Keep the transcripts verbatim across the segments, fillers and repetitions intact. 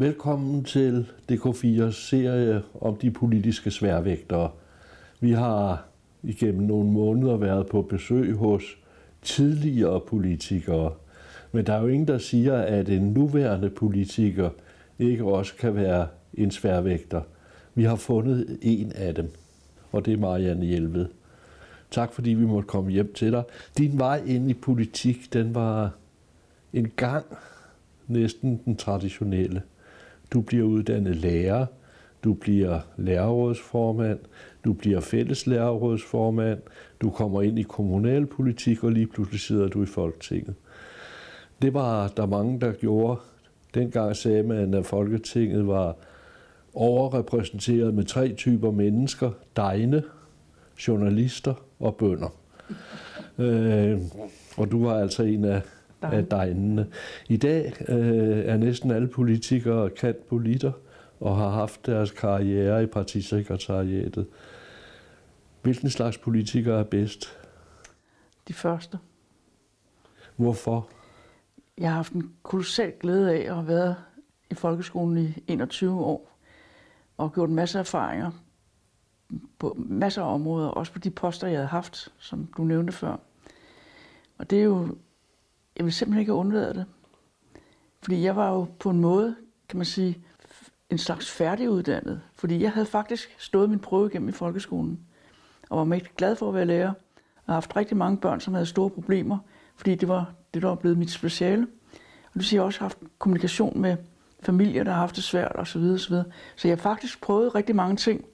Velkommen til D K fires serie om de politiske sværvægtere. Vi har igennem nogle måneder været på besøg hos tidligere politikere, men der er jo ingen, der siger, at en nuværende politiker ikke også kan være en sværvægter. Vi har fundet en af dem, og det er Marianne Jelved. Tak fordi vi måtte komme hjem til dig. Din vej ind i politik, den var en gang næsten den traditionelle. Du bliver uddannet lærer, du bliver lærerrådsformand, du bliver fælleslærerrådsformand, du kommer ind i kommunalpolitik, og lige pludselig sidder du i Folketinget. Det var der mange, der gjorde. Dengang sagde man, at Folketinget var overrepræsenteret med tre typer mennesker, degne, journalister og bønder. Øh, og du var altså en af af degnene. I dag øh, er næsten alle politikere kantpoliter og har haft deres karriere i partisekretariatet. Hvilken slags politikere er bedst? De første. Hvorfor? Jeg har haft en kolossal glæde af at have været i folkeskolen i enogtyve år og gjort masser af erfaringer på masser af områder, også på de poster, jeg havde haft, som du nævnte før. Og det er jo jeg ville simpelthen ikke have undværet det. Fordi jeg var jo på en måde, kan man sige, en slags færdiguddannet. Fordi jeg havde faktisk stået min prøve igennem i folkeskolen. Og var meget glad for at være lærer. Og haft rigtig mange børn, som havde store problemer. Fordi det var det, der var blevet mit speciale. Og det vil sige, jeg har også haft kommunikation med familier, der har haft det svært osv. osv. Så jeg har faktisk prøvet rigtig mange ting,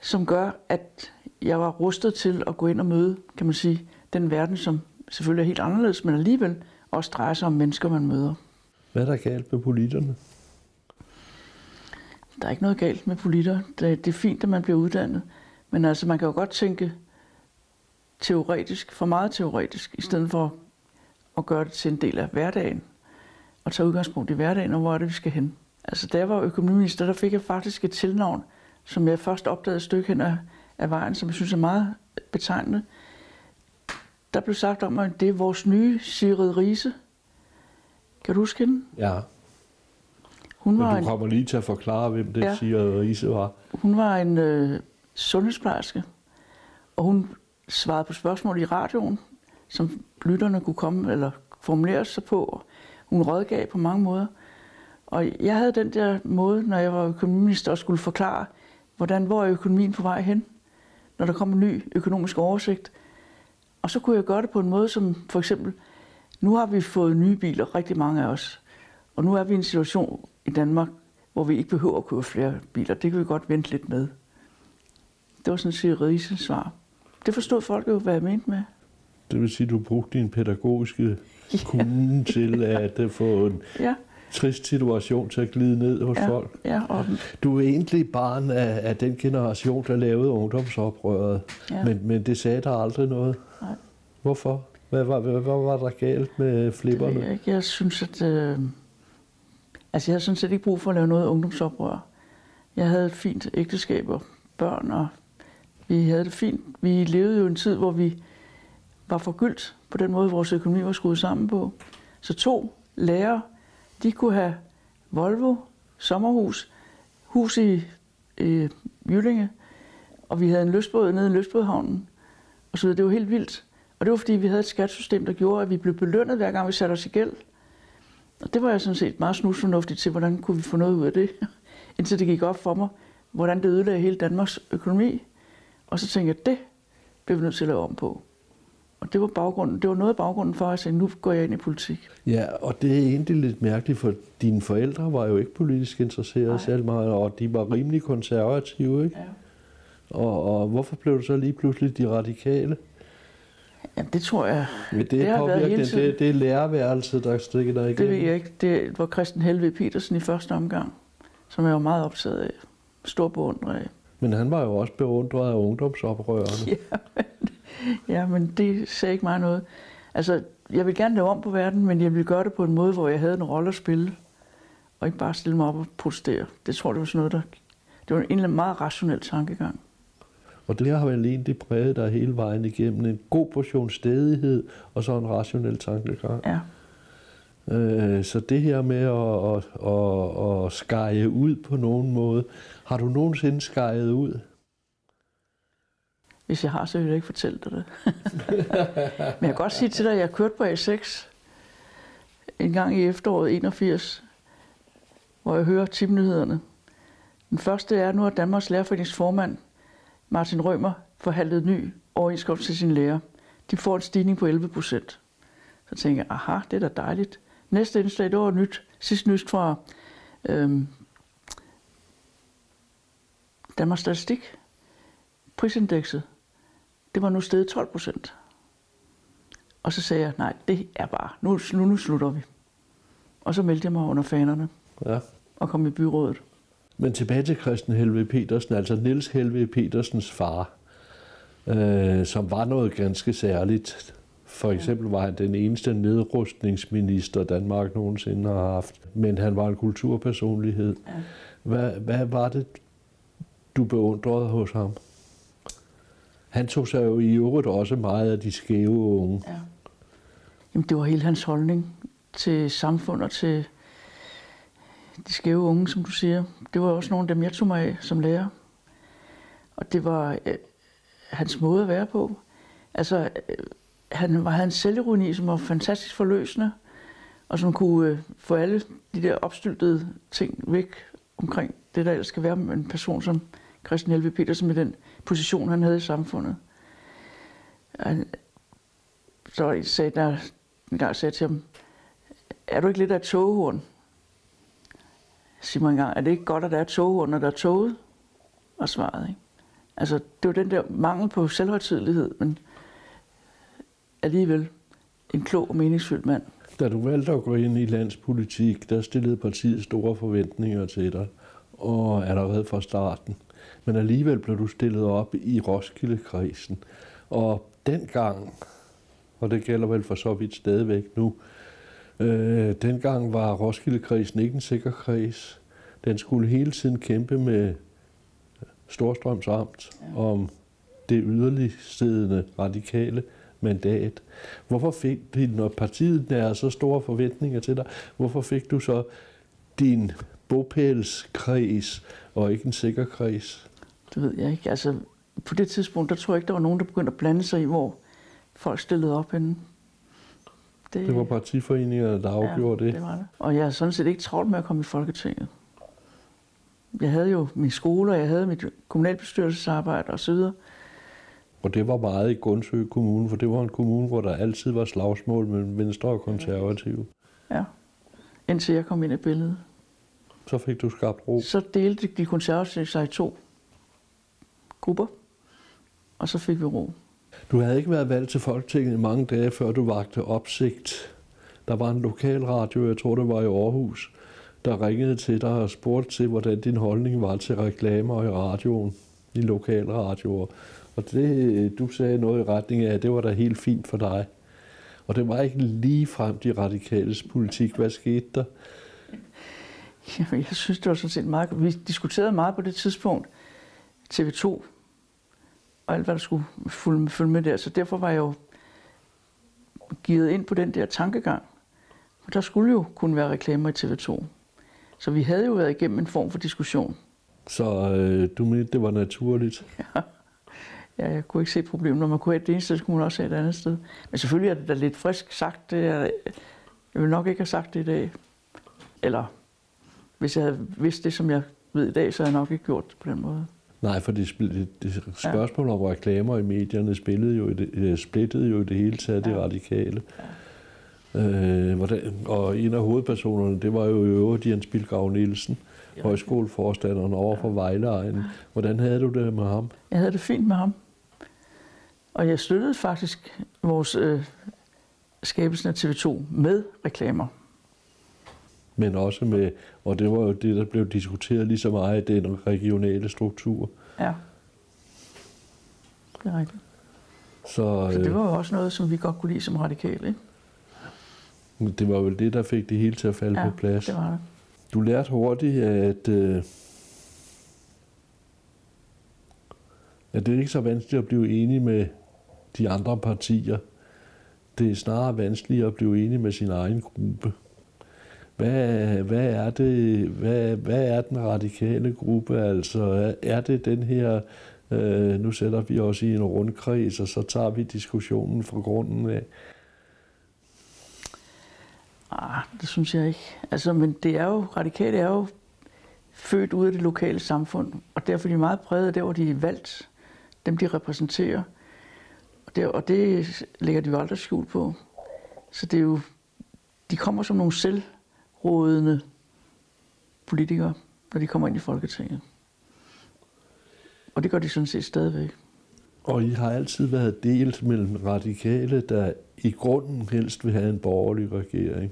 som gør, at jeg var rustet til at gå ind og møde, kan man sige, den verden, som selvfølgelig er helt anderledes, men alligevel også drejer sig om mennesker, man møder. Hvad er der galt med politerne? Der er ikke noget galt med politer. Det er fint, at man bliver uddannet. Men altså, man kan jo godt tænke teoretisk, for meget teoretisk, i stedet for at gøre det til en del af hverdagen. Og tage udgangspunkt i hverdagen, og hvor er det, vi skal hen. Altså, da jeg var økonomiminister, der fik jeg faktisk et tilnavn, som jeg først opdagede et stykke hen ad vejen, som jeg synes er meget betegnende. Der blev sagt om, at det er vores nye Sigrid Rise. Kan du huske hende? Ja. Hun var du kommer en... lige til at forklare, hvem det ja. Sigrid Rise var. Hun var en øh, sundhedsplejerske, og hun svarede på spørgsmål i radioen, som lytterne kunne komme eller formulere sig på. Hun rådgav på mange måder. Og jeg havde den der måde, når jeg var økonomiminister, og skulle forklare, hvordan, hvor er økonomien på vej hen, når der kom en ny økonomisk oversigt. Og så kunne jeg gøre det på en måde, som for eksempel, nu har vi fået nye biler, rigtig mange af os. Og nu er vi i en situation i Danmark, hvor vi ikke behøver at købe flere biler. Det kan vi godt vente lidt med. Det var sådan set Rises svar. Det forstod folk jo, hvad jeg mente med. Det vil sige, at du brugte din pædagogiske kunde ja. Til at få en ja. Trist situation til at glide ned hos ja. Folk. Ja, og... Du er egentlig barn af, af den generation, der lavede ungdomsoprøret, ja. men, men det sagde der aldrig noget. Nej. Hvorfor? Hvad var, hvad var der galt med flipperne? Jeg, jeg synes, at... Øh, altså, jeg havde sådan set ikke brug for at lave noget ungdomsoprør. Jeg havde et fint ægteskab og børn, og vi havde det fint. Vi levede jo en tid, hvor vi var forgyldt på den måde, vores økonomi var skruet sammen på. Så to lærere, de kunne have Volvo, sommerhus, hus i øh, Jyllinge, og vi havde en lystbåd nede i lystbådhavnen. Og så det var helt vildt. Og det var fordi, vi havde et skattesystem, der gjorde, at vi blev belønnet, hver gang vi satte os i gæld. Og det var jeg sådan set meget snusfornuftigt til, hvordan kunne vi få noget ud af det. Indtil det gik op for mig, hvordan det ødelagde hele Danmarks økonomi. Og så tænkte jeg, det blev vi nødt til at lave om på. Og det var, baggrunden. Det var noget af baggrunden for, at jeg sagde, nu går jeg ind i politik. Ja, og det er egentlig lidt mærkeligt, for dine forældre var jo ikke politisk interesserede selv meget, og de var rimelig konservative, ikke? Ja. Og, og hvorfor blev det så lige pludselig de radikale? Jamen, det tror jeg... Men det, det har været hele tiden. Det, det er lærerværelset, der stikker der igennem. Det ved jeg ikke. Det var Christian Helveg Petersen i første omgang, som jeg var meget optaget af. Stor beundret af. Men han var jo også beundret af ungdomsoprørerne. Ja, men, ja, men det sagde ikke mig noget. Altså, jeg ville gerne lave om på verden, men jeg ville gøre det på en måde, hvor jeg havde en rolle at spille. Og ikke bare stille mig op og protestere. Det tror jeg, det var sådan noget, der... Det var en eller anden meget rationel tankegang. Og det har vel egentlig præget dig hele vejen igennem en god portion stædighed og så en rationel tankegang. Ja. Så det her med at, at, at, at skeje ud på nogen måde, har du nogensinde skejet ud? Hvis jeg har, så vil jeg ikke fortælle dig det. Men jeg kan godt sige til dig, at jeg kørte på A seks en gang i efteråret enogfirs, hvor jeg hører timnyhederne. Den første er nu, at Danmarks Lærerforenings formand, Martin Rømer, forhandlede ny overenskomst til sine lærere. De får en stigning på elleve procent. Så tænker jeg, aha, det er da dejligt. Næste indslag, det var nyt. Sidst nyt fra øhm, Danmarks Statistik. Prisindekset, det var nu steget tolv procent. Og så sagde jeg, nej, det er bare, nu, nu, nu slutter vi. Og så meldte jeg mig under fanerne, ja, og kom i byrådet. Men tilbage til Christian Helveg Petersen, altså Niels Helveg Petersens far, øh, som var noget ganske særligt. For eksempel var han den eneste nedrustningsminister, Danmark nogensinde har haft, men han var en kulturpersonlighed. Ja. Hvad, hvad var det, du beundrede hos ham? Han tog sig jo i øvrigt også meget af de skæve unge. Ja. Jamen, det var hele hans holdning til samfund og til de skæve unge, som du siger. Det var også nogle af dem, jeg tog mig af som lærer. Og det var øh, hans måde at være på. Altså, øh, han havde en selvironi, som var fantastisk forløsende, og som kunne øh, få alle de der opstyltede ting væk omkring det, der ellers skal være med en person som Christian Helveg Petersen med den position, han havde i samfundet. Han, så sagde, der, en gang sagde jeg til ham, er du ikke lidt af et togehorn? Sig mig en gang, er det ikke godt, at der er et togehorn, når der er toget? Og svarede, ikke? Altså, det var den der mangel på selvhøjtidelighed, men alligevel en klog og meningsfyldt mand. Da du valgte at gå ind i landspolitik, der stillede partiet store forventninger til dig, og allerede fra starten. Men alligevel blev du stillet op i Roskilde-kredsen. Og dengang, og det gælder vel for så vidt stadigvæk nu, øh, dengang var Roskilde-kredsen ikke en sikker kreds. Den skulle hele tiden kæmpe med Storstrøms Amt, ja, om det yderligsiddende radikale mandat. Hvorfor fik det, når partiet nærede så store forventninger til dig, hvorfor fik du så din bopælskreds og ikke en sikker kreds? Det ved jeg ikke. Altså, på det tidspunkt, der tror jeg ikke, der var nogen, der begyndte at blande sig i, hvor folk stillede op henne. Det, det var partiforeningerne, der afgjorde, ja, det. det, var det. Og jeg er sådan set ikke travlt med at komme i Folketinget. Jeg havde jo min skole, og jeg havde mit kommunalbestyrelsesarbejde osv. Og det var meget i Gundsø Kommune, for det var en kommune, hvor der altid var slagsmål mellem Venstre og Konservative. Ja, indtil jeg kom ind i billedet. Så fik du skabt ro. Så delte de konservative sig i to grupper, og så fik vi ro. Du havde ikke været valgt til Folketinget i mange dage, før du vakte opsigt. Der var en lokal radio, jeg tror det var i Aarhus, der ringede til dig og spurgte til, hvordan din holdning var til reklamer i radioen, i lokale radioer. Og det, du sagde noget i retning af, at det var da helt fint for dig. Og det var ikke ligefrem de radikales politik. Hvad skete der? Jamen, jeg synes, det var sådan set meget. Vi diskuterede meget på det tidspunkt T V to og alt, hvad der skulle følge med der. Så derfor var jeg jo givet ind på den der tankegang. For der skulle jo kun være reklamer i T V to. Så vi havde jo været igennem en form for diskussion. Så øh, du mente, det var naturligt? Ja. Ja, jeg kunne ikke se problemet. Når man kunne have det ene sted, så kunne man også have et andet sted. Men selvfølgelig er det da lidt frisk sagt. Det er, jeg vil nok ikke have sagt det i dag. Eller hvis jeg havde vidst det, som jeg ved i dag, så havde jeg nok ikke gjort det på den måde. Nej, for det, det spørgsmål om reklamer i medierne splittede jo i det, splittede jo i det hele taget, ja, det radikale. Ja. Øh, hvordan, og en af hovedpersonerne, det var jo i øvrigt Jens Bilgrav-Nielsen, ja, højskoleforstanderen over for, ja, Vejleegnen. Hvordan havde du det med ham? Jeg havde det fint med ham. Og jeg støttede faktisk vores øh, skabelsen af T V to med reklamer. Men også med, og det var jo det, der blev diskuteret lige så meget i den regionale struktur. Ja, det er rigtigt. Så, så det var jo også noget, som vi godt kunne lide som radikale, ikke? Det var vel det, der fik det hele til at falde, ja, på plads. Det var det. Du lærte hurtigt, at, at det er ikke så vanskeligt at blive enig med de andre partier. Det er snarere vanskeligt at blive enig med sin egen gruppe. Hvad, hvad, er det, hvad, hvad er den radikale gruppe? Altså, er det den her, øh, nu sætter vi os i en rundkreds, og så tager vi diskussionen fra grunden af? Ah, det synes jeg ikke. Altså, men det er jo, radikale er jo født ud af det lokale samfund, og derfor er de meget præget af der, hvor de er valgt, dem de repræsenterer. Og det, og det lægger de jo aldrig skjul på. Så det er jo, de kommer som nogle selv. rådende politikere, når de kommer ind i Folketinget. Og det gør de sådan set stadigvæk. Og I har altid været delt mellem radikale, der i grunden helst vil have en borgerlig regering,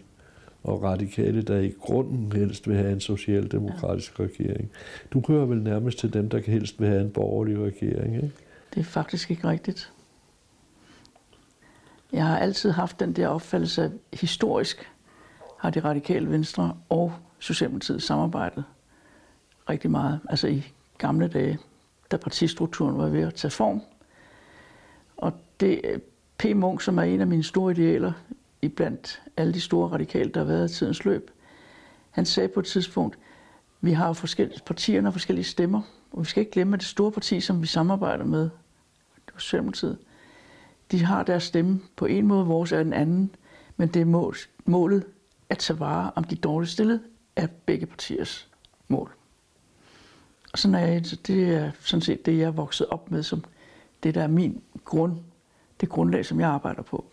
og radikale, der i grunden helst vil have en socialdemokratisk ja. regering. Du hører vel nærmest til dem, der helst vil have en borgerlig regering, ikke? Det er faktisk ikke rigtigt. Jeg har altid haft den der opfattelse af historisk, har de radikale venstre og Socialdemokratiet samarbejdet rigtig meget. Altså i gamle dage, da partistrukturen var ved at tage form. Og det P. Munch, som er en af mine store idealer, iblandt alle de store radikale, der har været i tidens løb, han sagde på et tidspunkt, vi har forskellige partierne og forskellige stemmer, og vi skal ikke glemme, at det store parti, som vi samarbejder med, det var Socialdemokratiet, de har deres stemme på en måde, vores er den anden, men det er målet, at tage vare om de dårligt stillede, er begge partiers mål. Og sådan er jeg, det er sådan set det, jeg er vokset op med, som det, der er min grund, det grundlag, som jeg arbejder på.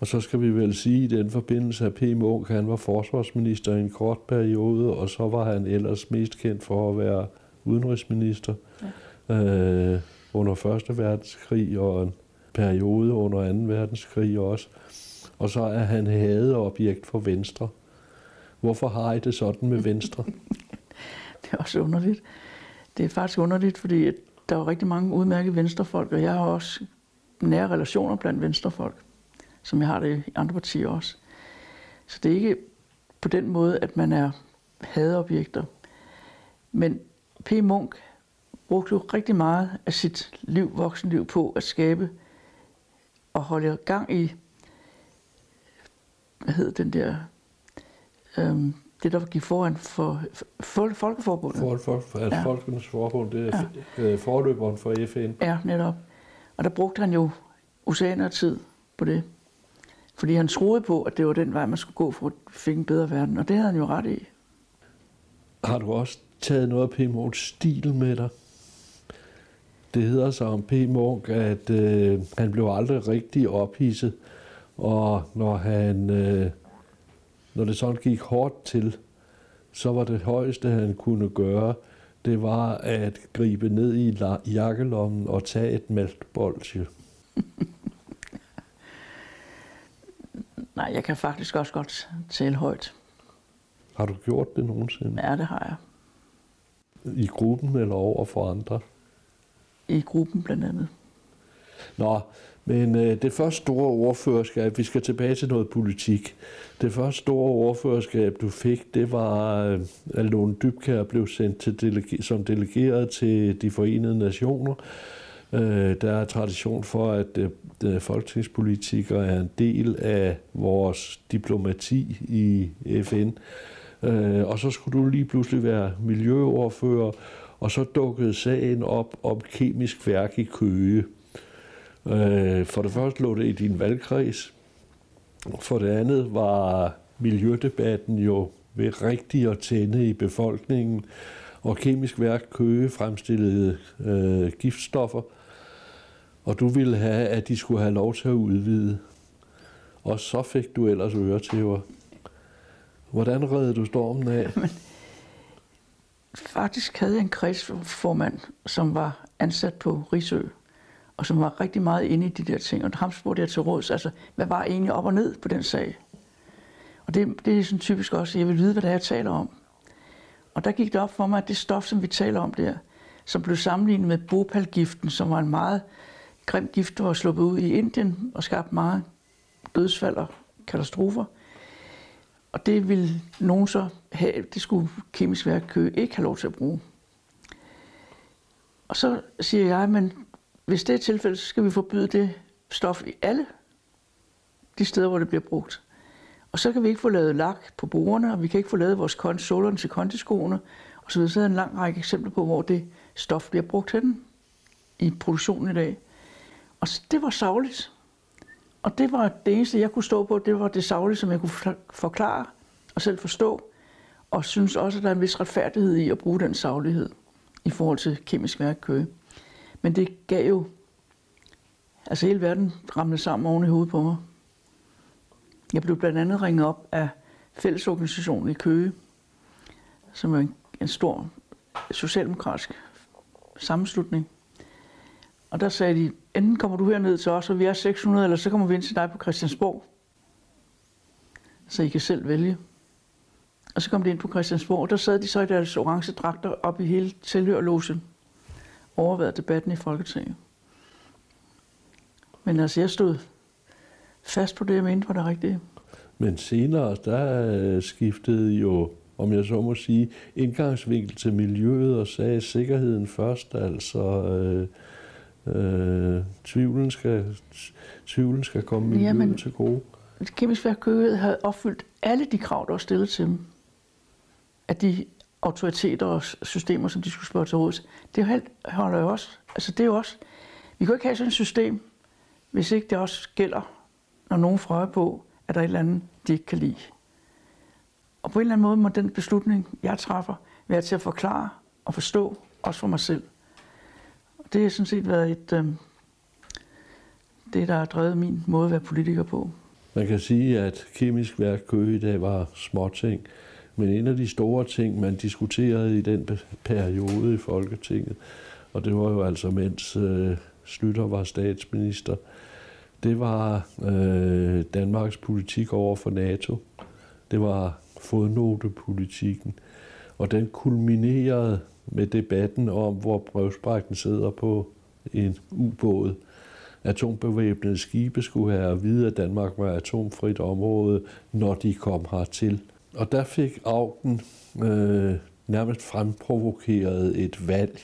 Og så skal vi vel sige, at i den forbindelse af P. Munch, han var forsvarsminister i en kort periode, og så var han ellers mest kendt for at være udenrigsminister ja. øh, under første verdenskrig, og en periode under anden verdenskrig også. Og så er han hadeobjekt for Venstre. Hvorfor har I det sådan med Venstre? Det er også underligt. Det er faktisk underligt, fordi der er rigtig mange udmærkede venstrefolk, og jeg har også nære relationer blandt venstrefolk, som jeg har det i andre partier også. Så det er ikke på den måde, at man er hadeobjekter. Men P. Munch brugte jo rigtig meget af sit liv, voksenliv på at skabe og holde gang i hvad hed den der, øhm, det der gik foran for, for Folkeforbundet. For, for, for, altså ja. Folkenes Forbund, det er ja. øh, forløberen for F N. Ja, netop. Og der brugte han jo oceaner af tid på det. Fordi han troede på, at det var den vej, man skulle gå for at finde en bedre verden. Og det havde han jo ret i. Har du også taget noget af P. Munchs stil med dig? Det hedder sig om P. Munch, at øh, han blev aldrig rigtig ophidset. Og når, han, øh, når det sådan gik hårdt til, så var det højeste, han kunne gøre, det var at gribe ned i la- jakkelommen og tage et maltbolsje. Nej, jeg kan faktisk også godt tale højt. Har du gjort det nogensinde? Ja, det har jeg. I gruppen eller over for andre? I gruppen blandt andet. Nå, men øh, det første store ordførerskab, vi skal tilbage til noget politik. Det første store ordførerskab, du fik, det var, øh, at Lone Dybkær blev sendt til delege- som delegeret til De Forenede Nationer. Øh, der er tradition for, at øh, folketingspolitikere er en del af vores diplomati i F N. Øh, og så skulle du lige pludselig være miljøordfører, og så dukkede sagen op om kemisk værk i Køge. For det første lå det i din valgkreds. For det andet var miljødebatten jo ved rigtig at tænde i befolkningen, og kemisk værk Køge fremstillede øh, giftstoffer, og du ville have, at de skulle have lov til at udvide. Og så fik du ellers øretæver. Hvordan reddede du stormen af? Jamen, faktisk havde jeg en kredsformand, som var ansat på Risø, og som var rigtig meget inde i de der ting, og ham spurgte jeg til råds, altså, hvad var egentlig op og ned på den sag? Og det, det er sådan typisk også, jeg vil vide, hvad det er, jeg taler om. Og der gik det op for mig, at det stof, som vi taler om der, som blev sammenlignet med bhopalgiften, som var en meget grim gift, der var sluppet ud i Indien og skabte meget dødsfald og katastrofer. Og det ville nogen så have, det skulle kemisk værk Køge ikke have lov til at bruge. Og så siger jeg, men hvis det er tilfældet, så skal vi forbyde det stof i alle de steder, hvor det bliver brugt. Og så kan vi ikke få lavet lak på bordene, og vi kan ikke få lavet vores konsolerne til kondiskoene. Og så er der en lang række eksempler på, hvor det stof bliver brugt hen i produktionen i dag. Og det var sagligt. Og det var det eneste, jeg kunne stå på, det var det saglige, som jeg kunne forklare og selv forstå. Og synes også, at der er en vis retfærdighed i at bruge den saglighed i forhold til kemisk værk Køge. Men det gav jo, altså hele verden ramlede sammen oven i hovedet på mig. Jeg blev blandt andet ringet op af fællesorganisationen i Køge, som er en, en stor socialdemokratisk sammenslutning. Og der sagde de, enten kommer du herned til os, og vi er seks hundrede, eller så kommer vi ind til dig på Christiansborg. Så I kan selv vælge. Og så kom de ind på Christiansborg, og der sad de så i deres orange dragter op i hele tilhørlogen. Overværede debatten i Folketinget. Men altså, jeg stod fast på det, jeg mente var det rigtige. Men senere, der skiftede jo, om jeg så må sige, indgangsvinkel til miljøet og sagde sikkerheden først, altså øh, øh, tvivlen, skal, tvivlen skal komme miljøet Jamen, til gode. Kemisk Værk Køge havde opfyldt alle de krav, der var stillet til dem, at de autoriteter og systemer, som de skulle spørge til råds, det holder jo også. Altså det er jo også, vi kan jo ikke have sådan et system, hvis ikke det også gælder, når nogen frøjer på, at der er et eller andet, de ikke kan lide. Og på en eller anden måde må den beslutning, jeg træffer, være til at forklare og forstå, også for mig selv. Og det har sådan set været et, øh, det, der har drevet min måde at være politiker på. Man kan sige, at Kemisk Værk Køge i dag var småting, men en af de store ting, man diskuterede i den periode i Folketinget, og det var jo altså, mens øh, Schlüter var statsminister, det var øh, Danmarks politik over for NATO. Det var fodnotepolitikken. Og den kulminerede med debatten om, hvor brevsprækken sidder på en ubåd. Atombevæbnede skibe skulle have at vide, at Danmark var atomfrit område, når de kom hertil. Og der fik Auken øh, nærmest fremprovokeret et valg,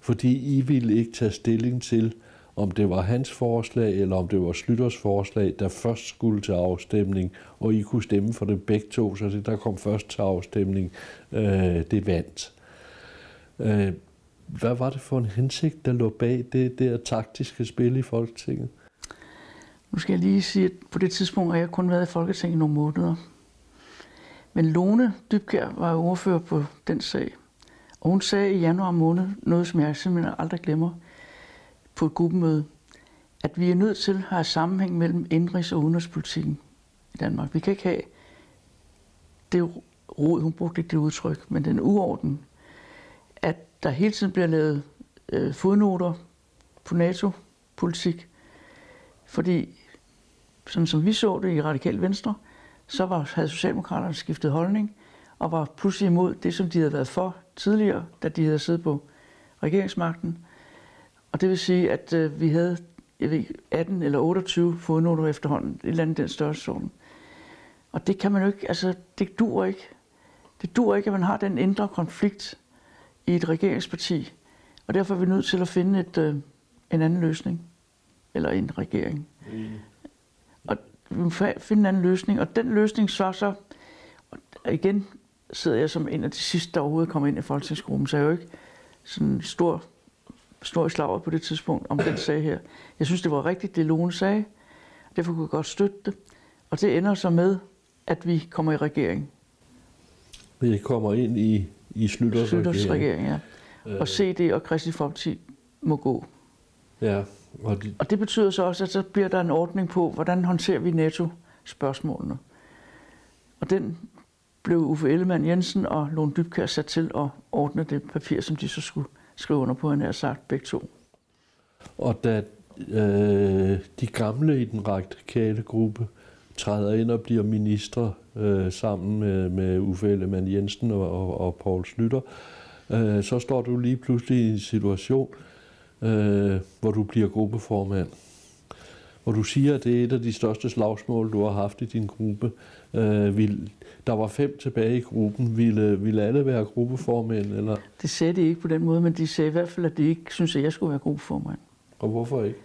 fordi I ville ikke tage stilling til, om det var hans forslag, eller om det var Schlüters forslag, der først skulle til afstemning, og I kunne stemme for det begge to, så det, der kom først til afstemning, øh, det vandt. Øh, hvad var det for en hensigt, der lå bag det der taktiske spil i Folketinget? Nu skal jeg lige sige, at på det tidspunkt har jeg kun været i Folketinget nogle måneder. Men Lone Dybkær var ordfører på den sag, og hun sagde i januar måned noget, som jeg simpelthen aldrig glemmer, på et gruppemøde, at vi er nødt til at have sammenhæng mellem indrigs- og udenrigspolitikken i Danmark. Vi kan ikke have det rod, hun brugte ikke det udtryk, men den uorden, at der hele tiden bliver lavet øh, fodnoter på NATO-politik, fordi sådan som vi så det i Radikal Venstre, så var, havde Socialdemokraterne skiftet holdning og var pludselig imod det, som de havde været for tidligere, da de havde siddet på regeringsmagten. Og det vil sige, at øh, vi havde jeg ved, atten eller otteogtyve fodnoter efterhånden, et eller andet den størrelsesorden. Og det kan man jo ikke, altså det dur ikke. Det dur ikke, at man har den indre konflikt i et regeringsparti. Og derfor er vi nødt til at finde et, øh, en anden løsning. Eller en regering. Mm. Og vi må finde en anden løsning. Og den løsning så så, og igen sidder jeg som en af de sidste, der overhovedet kom ind i folketingsgruppen, så er jeg jo ikke sådan en stor... står i slaget på det tidspunkt om den sag her. Jeg synes, det var rigtigt, det Lone sagde. Derfor kunne jeg godt støtte det. Og det ender så med, at vi kommer i regering. Vi kommer ind i, i Schlüters regering. regering ja. øh. Og C D og Kristelig Folkeparti må gå. Ja. Og, de... og det betyder så også, at så bliver der en ordning på, hvordan håndterer vi NATO-spørgsmålene. Og den blev Uffe Ellemann Jensen og Lone Dybkjær sat til at ordne det papir, som de så skulle skrive under på, han har sagt begge to. Og da øh, de gamle i den radikale gruppe træder ind og bliver ministre øh, sammen med, med Uffe Ellemann Jensen og, og, og Poul Schlüter, øh, så står du lige pludselig i en situation, øh, hvor du bliver gruppeformand. Hvor du siger, at det er et af de største slagsmål, du har haft i din gruppe. Øh, vil, der var fem tilbage i gruppen. Ville, ville alle være gruppeformænd? Eller? Det sagde de ikke på den måde, men de sagde i hvert fald, at de ikke synes, at jeg skulle være gruppeformand. Og hvorfor ikke?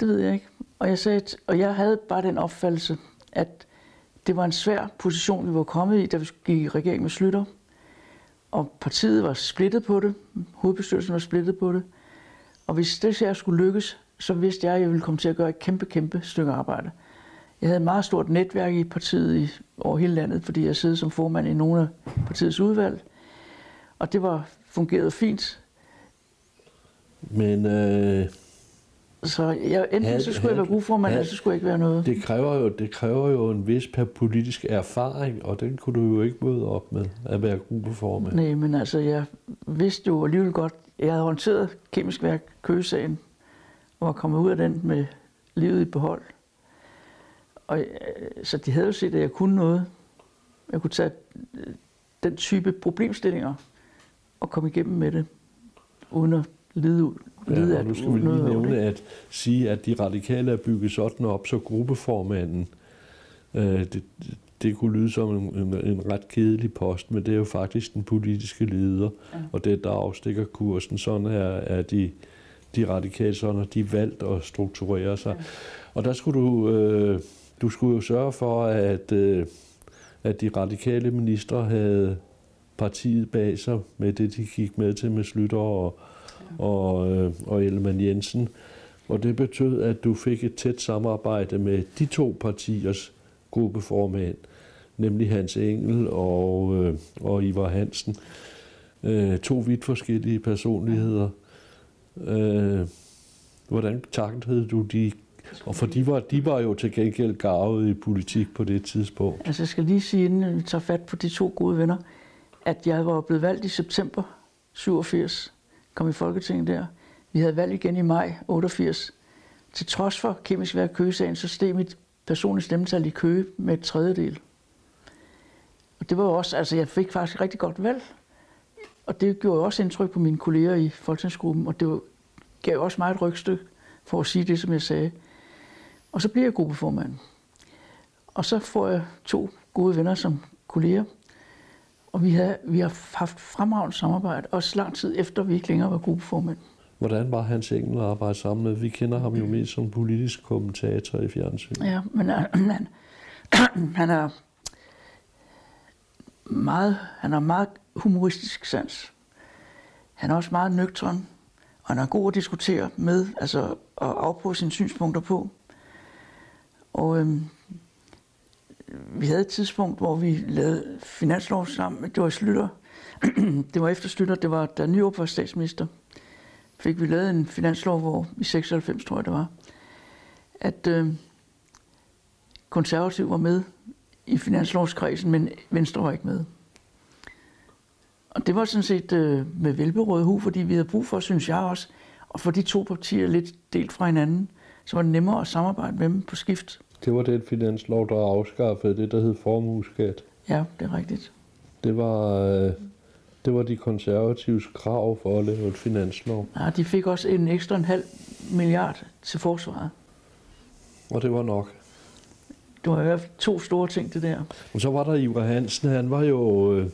Det ved jeg ikke. Og jeg sagde, og jeg havde bare den opfattelse, at det var en svær position, vi var kommet i, da vi gik i regering med Schlüter. Og partiet var splittet på det, hovedbestyrelsen var splittet på det. Og hvis det her skulle lykkes, så vidste jeg, at jeg ville komme til at gøre et kæmpe, kæmpe stykke arbejde. Jeg havde et meget stort netværk i partiet i, over hele landet, fordi jeg sidder som formand i nogle af partiets udvalg. Og det var fungerede fint. Men øh, så jeg, enten han, så skulle han, jeg være gruppeformand, eller så skulle jeg ikke være noget. Det kræver jo, det kræver jo en vis politisk erfaring, og den kunne du jo ikke møde op med at være gruppeformand. Nej, men altså jeg vidste jo alligevel godt, jeg havde håndteret kemisk værk Køge-sagen og var kommet ud af den med livet i behold. Og, så de havde jo set, at jeg kunne noget. Jeg kunne tage den type problemstillinger og komme igennem med det, uden at lide ud. Lide ja, og nu skal vi lige nævne at sige, at de radikale er bygget sådan op, så gruppeformanden, øh, det, det kunne lyde som en, en, en ret kedelig post, men det er jo faktisk den politiske leder, ja. Og det, der afstikker kursen. Sådan her er de, de radikale, sådan har de valgt at strukturere sig. Ja. Og der skulle du, øh, du skulle jo sørge for, at, øh, at de radikale ministre havde partiet bag sig med det, de gik med til med Schlüter og, ja. og, øh, og Ellemann Jensen. Og det betød, at du fik et tæt samarbejde med de to partiers gruppeformand, nemlig Hans Engell og, øh, og Ivar Hansen. Øh, to vidt forskellige personligheder. Øh, hvordan taktede du de? Og for de var, de var jo til gengæld garvet i politik på det tidspunkt. Altså jeg skal lige sige, inden vi tager fat på de to gode venner, at jeg var blevet valgt i september syvogfirs, kom i Folketinget der. Vi havde valgt igen i maj otteogfirs. Til trods for kemisk værk Køge-sagen, så steg mit personlige stemmetal i Køge med et tredjedel. Og det var jo også, altså jeg fik faktisk rigtig godt valg. Og det gjorde jo også indtryk på mine kolleger i folketingsgruppen, og det var, gav også mig et rygstykke for at sige det, som jeg sagde. Og så bliver jeg gruppeformand. Og så får jeg to gode venner som kolleger. Og vi har, vi har haft fremragende samarbejde, også lang tid efter, vi ikke længere var gruppeformand. Hvordan var Hans Engell at arbejde sammen med? Vi kender ham jo mest som politisk kommentator i fjernsyn. Ja, men han, han, er, meget, han er meget humoristisk sans. Han er også meget nøgtern, og han er god at diskutere med, altså at afprøve sine synspunkter på. Og øhm, vi havde et tidspunkt, hvor vi lavede finanslov sammen. Det var i Schlüter. Det var efter Schlüter. Det var, da Nyrup var statsminister. Fik vi lavet en finanslov, hvor i seksoghalvfems, tror jeg det var, at øh, konservativ var med i finanslovskredsen, men Venstre var ikke med. Og det var sådan set øh, med velberød hu, fordi vi havde brug for, synes jeg også, at få de to partier lidt delt fra hinanden. Så var det nemmere at samarbejde med dem på skift. Det var den finanslov, der afskaffede det, der hed formueskat. Ja, det er rigtigt. Det var, øh, det var de konservatives krav for at lave et finanslov. Ja, de fik også en ekstra en halv milliard til forsvaret. Og det var nok. Det var i hvert fald to store ting, det der. Og så var der Ivar Hansen. Han var jo, øh,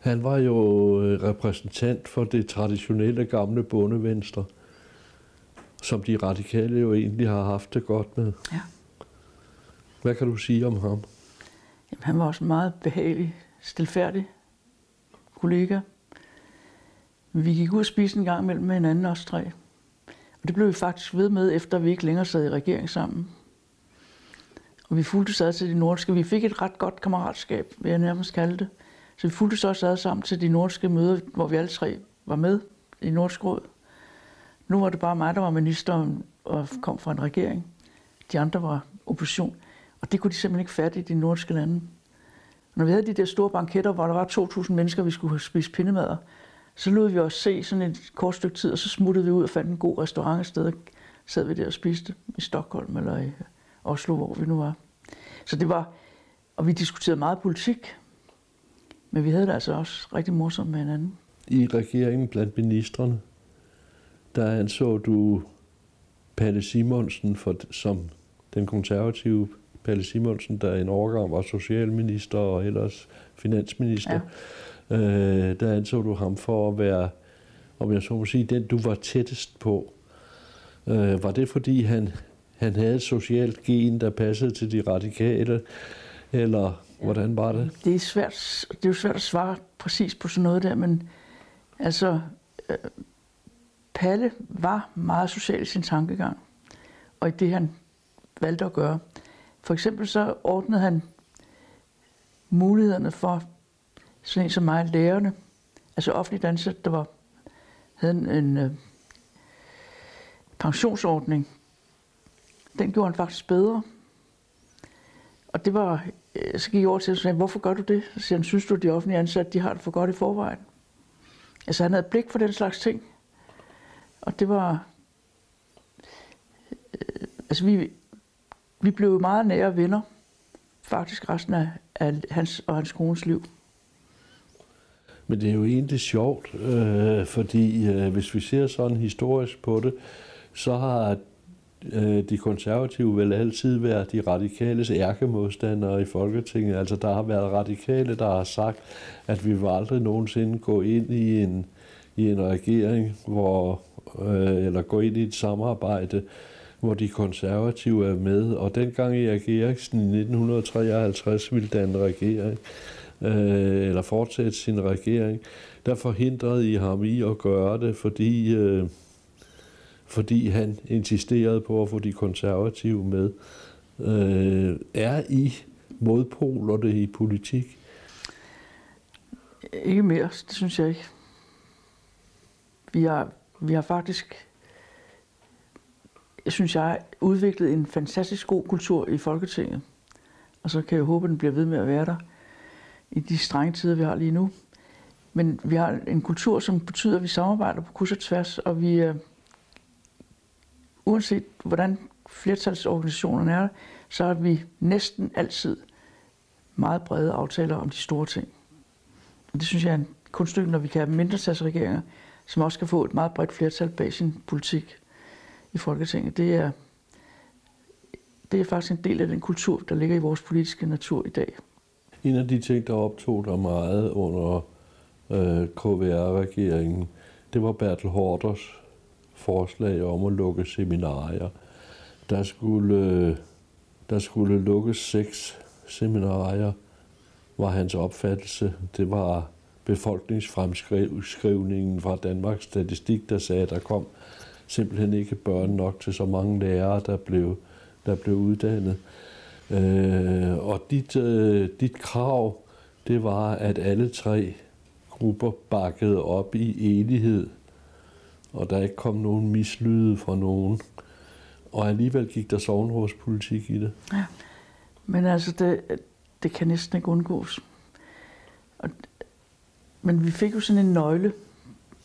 han var jo repræsentant for det traditionelle gamle bondevenstre, som de radikale jo egentlig har haft det godt med. Ja. Hvad kan du sige om ham? Jamen, han var også en meget behagelig, stilfærdig kollega. Vi gik ud og spiste en gang mellem hinanden, os tre. Og det blev vi faktisk ved med, efter vi ikke længere sad i regering sammen. Og vi fulgtes ad til de nordiske. Vi fik et ret godt kammeratskab, vil jeg nærmest kalde det. Så vi fulgtes også ad sammen til de nordiske møder, hvor vi alle tre var med i Nordsråd. Nu var det bare mig, der var minister og kom fra en regering. De andre var opposition. Og det kunne de simpelthen ikke fatte i de nordiske lande. Når vi havde de der store banketter, hvor der var to tusind mennesker, vi skulle spise pindemader, så lod vi os se sådan et kort stykke tid, og så smuttede vi ud og fandt en god restaurant et sted, og sad vi der og spiste i Stockholm eller i Oslo, hvor vi nu var. Så det var, og vi diskuterede meget politik, men vi havde det altså også rigtig morsomt med hinanden. I regeringen blandt ministrene, der anså du Palle Simonsen for, som den konservative Palle Simonsen, der i en overgang var socialminister og ellers finansminister. Ja. Øh, der anså du ham for at være, om jeg så må sige, den du var tættest på. Øh, var det fordi han han havde et socialt gen, der passede til de radikale, eller hvordan var det? Det er svært, det er jo svært at svare præcis på sådan noget der, men altså, øh, Palle var meget social i sin tankegang, og i det han valgte at gøre. For eksempel så ordnede han mulighederne for sådan en som mig, lærerne, altså offentligt ansatte, der var, havde en, en øh, pensionsordning. Den gjorde han faktisk bedre. Og det var, så gik jeg over til og sagde, hvorfor gør du det? Så siger han, synes du, de offentlige ansatte, de har det for godt i forvejen? Altså han havde blik for den slags ting. Og det var, øh, altså vi, vi blev meget nære venner, faktisk resten af, af hans og hans kones liv. Men det er jo egentlig sjovt, øh, fordi øh, hvis vi ser sådan historisk på det, så har de konservative vil altid være de radikales ærkemodstandere i Folketinget. Altså der har været radikale, der har sagt, at vi vil aldrig nogensinde gå ind i en, i en regering, hvor, øh, eller gå ind i et samarbejde, hvor de konservative er med. Og dengang Erik Eriksen i nitten treoghalvtreds ville danne regering, øh, eller fortsætte sin regering, der forhindrede I ham i at gøre det, fordi... Øh, fordi han insisterede på at få de konservative med. Øh, er I modpolerne i politik? Ikke mere, det synes jeg ikke. Vi har, vi har faktisk, jeg synes jeg, udviklet en fantastisk god kultur i Folketinget. Og så kan jeg håbe, at den bliver ved med at være der i de strenge tider, vi har lige nu. Men vi har en kultur, som betyder, at vi samarbejder på kryds og tværs, og vi... Uanset hvordan flertalsorganisationerne er, så har vi næsten altid meget brede aftaler om de store ting. Og det synes jeg er en kunststykke, når vi kan have mindretalsregeringer, som også kan få et meget bredt flertal bag sin politik i Folketinget. Det er, det er faktisk en del af den kultur, der ligger i vores politiske natur i dag. En af de ting, der optog der meget under øh, K V R-regeringen, det var Bertel Haarders forslag om at lukke seminarier. Der skulle, der skulle lukkes seks seminarier, var hans opfattelse. Det var befolkningsfremskrivningen fra Danmarks Statistik, der sagde, at der kom simpelthen ikke børn nok til så mange lærere, der blev, der blev uddannet. Øh, og dit, øh, dit krav, det var, at alle tre grupper bakkede op i enighed, og der ikke kom nogen mislyde fra nogen. Og alligevel gik der sognerådspolitik i det. Ja, men altså, det, det kan næsten ikke undgås. Og, men vi fik jo sådan en nøgle,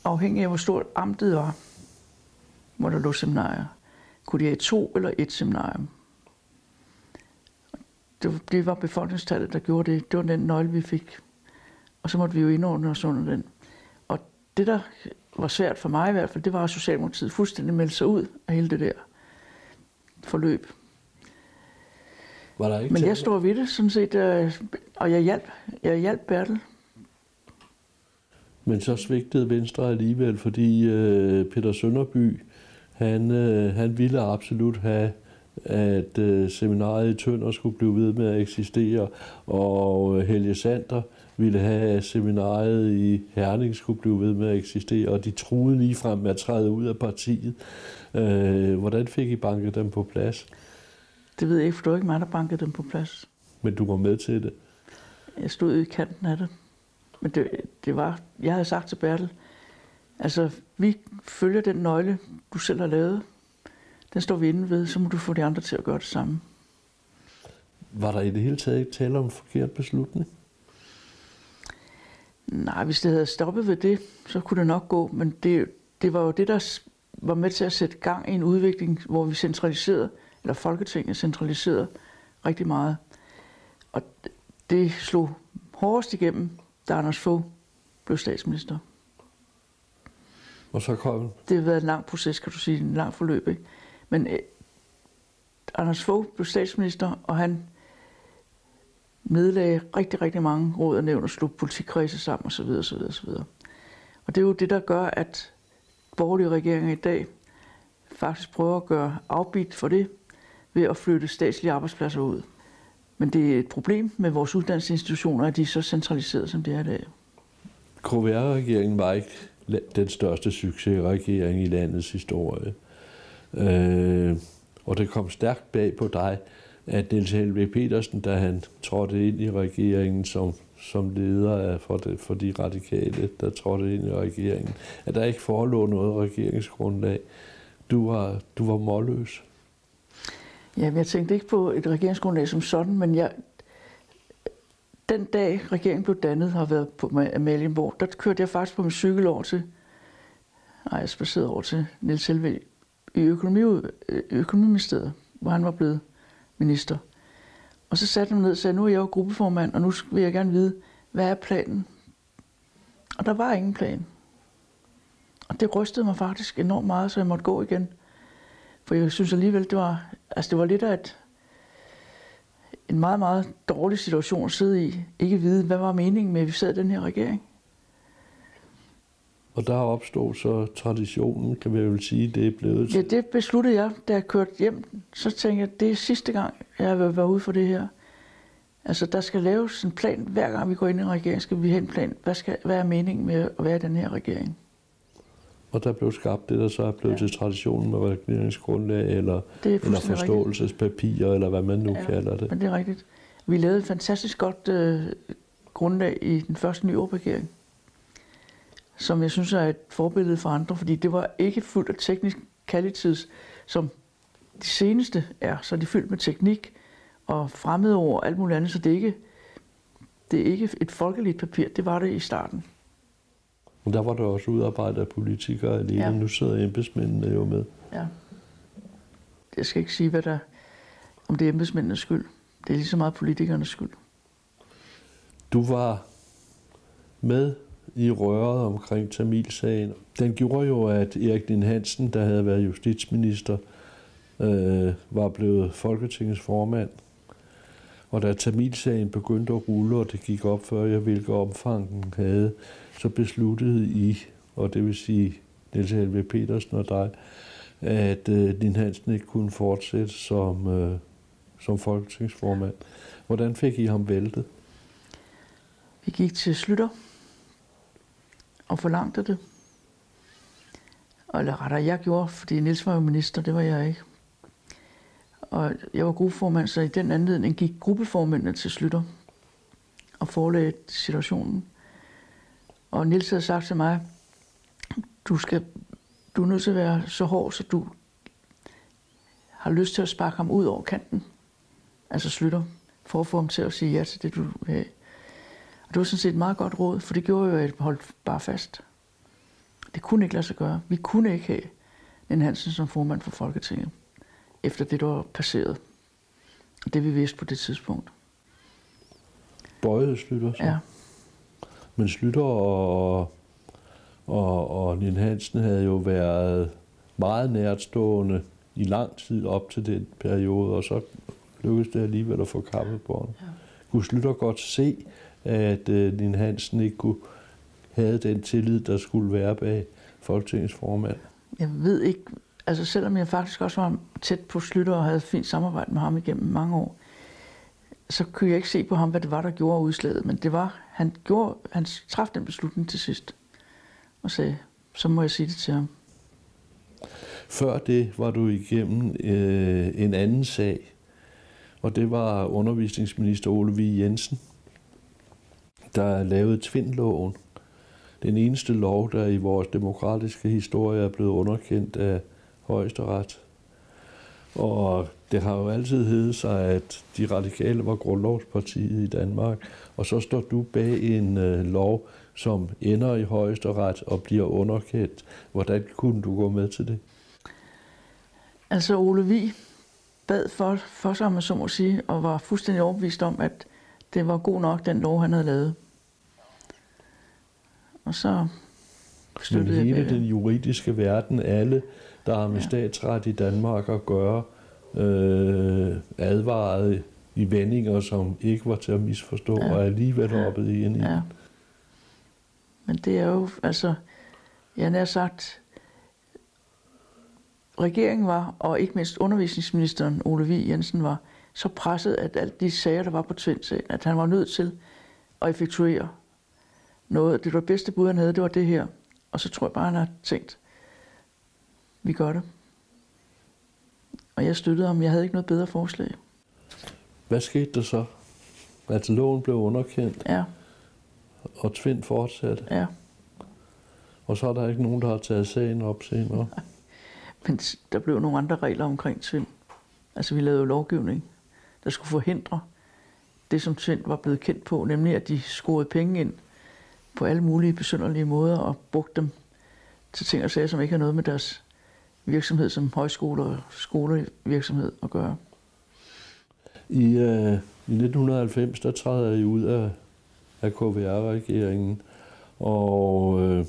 afhængig af, hvor stort amtet var, hvor der lå seminarier. Kunne de have to eller et seminarium? Det, det var befolkningstallet, der gjorde det. Det var den nøgle, vi fik. Og så måtte vi jo indordne os under den. Og det, der... var svært for mig i hvert fald, det var, at Socialdemokratiet fuldstændig meldte sig ud af hele det der forløb. Var der ikke Men jeg stod ved det, sådan set, og jeg hjalp, jeg hjalp Bertel. Men så svigtede Venstre alligevel, fordi øh, Peter Sønderby, han, øh, han ville absolut have, at øh, seminariet i Tønder skulle blive ved med at eksistere, og Helge Sander ville have, at seminariet i Herning skulle blive ved med at eksistere, og de truede ligefrem med at træde ud af partiet. Øh, hvordan fik I banket dem på plads? Det ved jeg ikke, for det var ikke mig, der bankede dem på plads. Men du var med til det? Jeg stod i kanten af det. Men det, det var, jeg havde sagt til Bertel, altså vi følger den nøgle, du selv har lavet, den står vi inde ved, så må du få de andre til at gøre det samme. Var der i det hele taget ikke tale om en forkert beslutning? Nej, hvis det havde stoppet ved det, så kunne det nok gå, men det, det var jo det, der var med til at sætte gang i en udvikling, hvor vi centraliserede, eller Folketinget centraliserede rigtig meget. Og det slog hårdest igennem, da Anders Fogh blev statsminister. Og så kom... Det har været en lang proces, kan du sige, en lang forløb, ikke? Men eh, Anders Fogh blev statsminister, og han nedlagde rigtig, rigtig mange råd og nævn og slog politikredse sammen osv. osv., osv. Og det er jo det, der gør, at borgerlige regeringer i dag faktisk prøver at gøre afbid for det ved at flytte statslige arbejdspladser ud. Men det er et problem med vores uddannelsesinstitutioner, at de er så centraliseret, som det er i dag. K V R-regeringen var ikke den største succesregering i landets historie. Øh, og det kom stærkt bag på dig, at Niels Helveg Petersen, da han trådte ind i regeringen som, som leder af for, det, for de radikale, der trådte ind i regeringen, at der ikke forelå noget regeringsgrundlag. Du var, du var målløs. Jamen, jeg tænkte ikke på et regeringsgrundlag som sådan, men jeg, den dag regeringen blev dannet, har været på Amalienborg, der kørte jeg faktisk på min cykel over til, nej, jeg spacerede over til Niels Helveg i økonomi, økonomiministeriet, hvor han var blevet minister. Og så satte han ned og sagde, nu er jeg jo gruppeformand, og nu vil jeg gerne vide, hvad er planen? Og der var ingen plan. Og det rystede mig faktisk enormt meget, så jeg måtte gå igen. For jeg synes alligevel, det var, altså det var lidt af et, en meget, meget dårlig situation at sidde i. Ikke vide, hvad var meningen med, at vi sad i den her regering. Og der opstod så traditionen, kan vi vel sige, det er blevet... Ja, det besluttede jeg, da jeg kørte hjem. Så tænkte jeg, det er sidste gang, jeg vil være ude for det her. Altså, der skal laves en plan. Hver gang vi går ind i en regering, skal vi have en plan. Hvad, skal, hvad er meningen med at være i den her regering? Og der blev skabt det, der så er blevet ja. til traditionen med regeringsgrundlag, eller, eller forståelsespapirer, rigtigt. Eller hvad man nu ja, kalder det. Men det er rigtigt. Vi lavede et fantastisk godt øh, grundlag i den første Nyrup-regering, som jeg synes er et forbillede for andre, fordi det var ikke fuldt af teknisk kvalitet, som de seneste er, så er de fyldt med teknik og fremmedord og alt muligt andet, så det er, ikke, det er ikke et folkeligt papir, det var det i starten. Men der var der også udarbejdet af politikere alene, ja. Nu sidder embedsmændene jo med. Ja. Jeg skal ikke sige, hvad der, om det er embedsmændenes skyld. Det er lige så meget politikernes skyld. Du var med i røret omkring Tamilsagen. Den gjorde jo, at Erik Ninn-Hansen, der havde været justitsminister, øh, var blevet Folketingets formand. Og da Tamilsagen begyndte at rulle, og det gik op for jer, hvilket omfang den havde, så besluttede I, og det vil sige Niels Helveg Petersen og dig, at øh, Ninn-Hansen ikke kunne fortsætte som, øh, som folketingsformand. Hvordan fik I ham væltet? Vi gik til Schlüter og forlangte det. Eller rettere, jeg gjorde, fordi Niels var jo minister, det var jeg ikke. Og jeg var gruppeformand, så i den anledning gik gruppeformændene til Schlüter og forelagde situationen. Og Niels havde sagt til mig, du, skal, du er nødt til at være så hård, så du har lyst til at sparke ham ud over kanten. Altså Schlüter, for at få ham til at sige ja til det, du vil have. Og det var sådan set et meget godt råd, for det gjorde jo, at jeg holdt bare fast. Det kunne ikke lade sig gøre. Vi kunne ikke have Ninn-Hansen som formand for Folketinget, efter det, der var passeret. Og det vi vidste på det tidspunkt. Bøjede Schlüter så? Ja. Men Schlüter og, og, og Ninn-Hansen havde jo været meget nærstående i lang tid op til den periode, og så lykkedes det alligevel at få kappet båndet. Ja. Kunne Schlüter godt se, at øh, Ninn-Hansen ikke kunne have den tillid, der skulle være bag Folketingets formand? Jeg ved ikke. Altså selvom jeg faktisk også var tæt på Schlüter og havde fint samarbejde med ham igennem mange år, så kunne jeg ikke se på ham, hvad det var, der gjorde udslaget. Men det var, han gjorde, han traf den beslutning til sidst og sagde, så må jeg sige det til ham. Før det var du igennem øh, en anden sag, og det var undervisningsminister Ole Vig Jensen, der lavede Tvindloven. Den eneste lov, der i vores demokratiske historie er blevet underkendt af Højesteret. Og det har jo altid heddet sig, at de radikale var grundlovspartiet i Danmark, og så står du bag en øh, lov, som ender i Højesteret og bliver underkendt. Hvordan kunne du gå med til det? Altså Ole Vig bad for, for sig, så må sige, og var fuldstændig overbevist om, at det var god nok, den lov, han havde lavet. Og så støttede jeg. Men hele den juridiske verden, alle, der har med ja. statsret i Danmark at gøre, øh, advarede i vendinger, som ikke var til at misforstå, ja. og alligevel hoppede ja. ind i. Ja. Men det er jo, altså, jeg har nær sagt, regeringen var, og ikke mindst undervisningsministeren Ole Vig Jensen var, så presset, at alt de sager, der var på Tvind, at han var nødt til at effektuere noget. Det var det bedste bud, han havde, det var det her. Og så tror jeg bare, han har tænkt, vi gør det. Og jeg støttede ham, jeg havde ikke noget bedre forslag. Hvad skete der så? Altså loven blev underkendt, ja. Og Tvind fortsatte. Ja. Og så er der ikke nogen, der har taget sagen op senere. Nej. Men der blev nogle andre regler omkring Tvind. Altså vi lavede lovgivning, der skulle forhindre det, som Tvind var blevet kendt på, nemlig at de scorede penge ind på alle mulige besynderlige måder og brugte dem til ting og sager, som ikke har noget med deres virksomhed som højskole og skolevirksomhed at gøre. I, øh, i nitten halvfems der træder I ud af, af K V R-regeringen, og øh,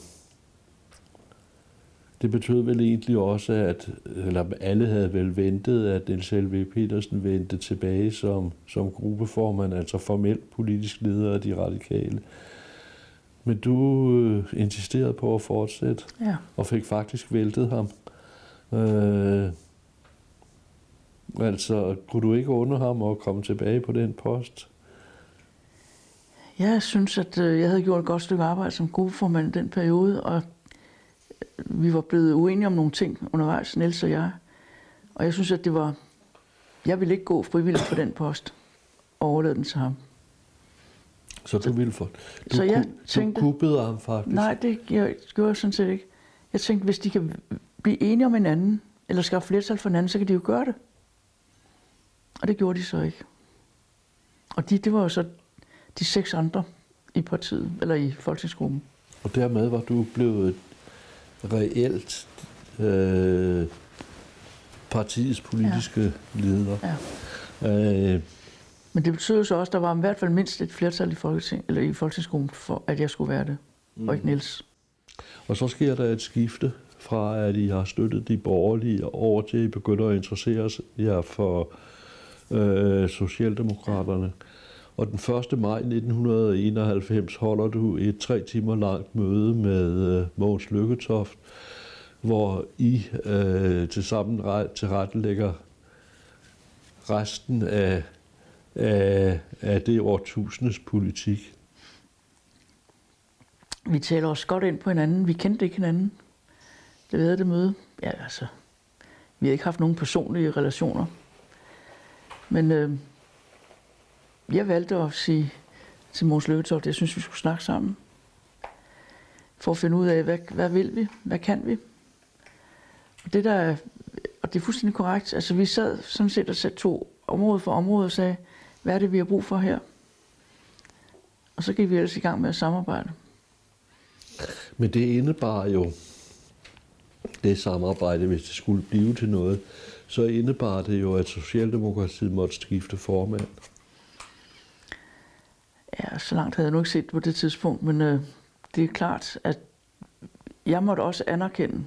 det betød vel egentlig også, at eller alle havde vel ventet, at Niels Helveg Petersen vendte tilbage som, som gruppeformand, altså formelt politisk leder af De Radikale. Men du øh, insisterede på at fortsætte, ja. Og fik faktisk væltet ham. Øh, altså, kunne du ikke under ham og komme tilbage på den post? Jeg synes, at jeg havde gjort et godt stykke arbejde som gruppeformand i den periode, og vi var blevet uenige om nogle ting undervejs, Niels og jeg. Og jeg synes, at det var... Jeg ville ikke gå frivilligt på den post og overlade den til ham. Så du ville for... Du, så jeg tænkte, du kuppede ham faktisk? Nej, det jeg gjorde jeg sådan set ikke. Jeg tænkte, hvis de kan blive enige om hinanden, eller skaffe flertal for hinanden, så kan de jo gøre det. Og det gjorde de så ikke. Og de, det var jo så de seks andre i partiet, eller i folketingsgruppen. Og dermed var du blevet reelt øh, partiets politiske ja. leder. Ja. Øh. Men det betød så også, at der var i hvert fald mindst et flertal i, folketing, eller i folketingsgruppen, for at jeg skulle være det, mm. og ikke Niels. Og så sker der et skifte fra, at I har støttet de borgerlige over til, at I begynder at interessere jer for øh, Socialdemokraterne. Og den første maj nitten enoghalvfems holder du et tre timer langt møde med øh, Mogens Lykketoft, hvor I øh, tilsammen tilrettelægger resten af, af, af det årtusindes politik. Vi taler også godt ind på hinanden. Vi kendte ikke hinanden. Det ved jeg, det møde. Ja, altså, vi har ikke haft nogen personlige relationer. Men... Øh, Jeg valgte at sige til Mogens Lykketoft, at jeg synes, vi skulle snakke sammen. For at finde ud af, hvad, hvad vil vi? Hvad kan vi? Og det, der er, og det er fuldstændig korrekt. Altså, vi sad sådan set og satte to område for område og sagde, hvad er det, vi har brug for her? Og så gik vi ellers i gang med at samarbejde. Men det indebar jo, det samarbejde, hvis det skulle blive til noget, så indebar det jo, at Socialdemokratiet måtte skifte formand. Ja, så langt havde jeg nu ikke set på det tidspunkt, men øh, det er klart, at jeg måtte også anerkende,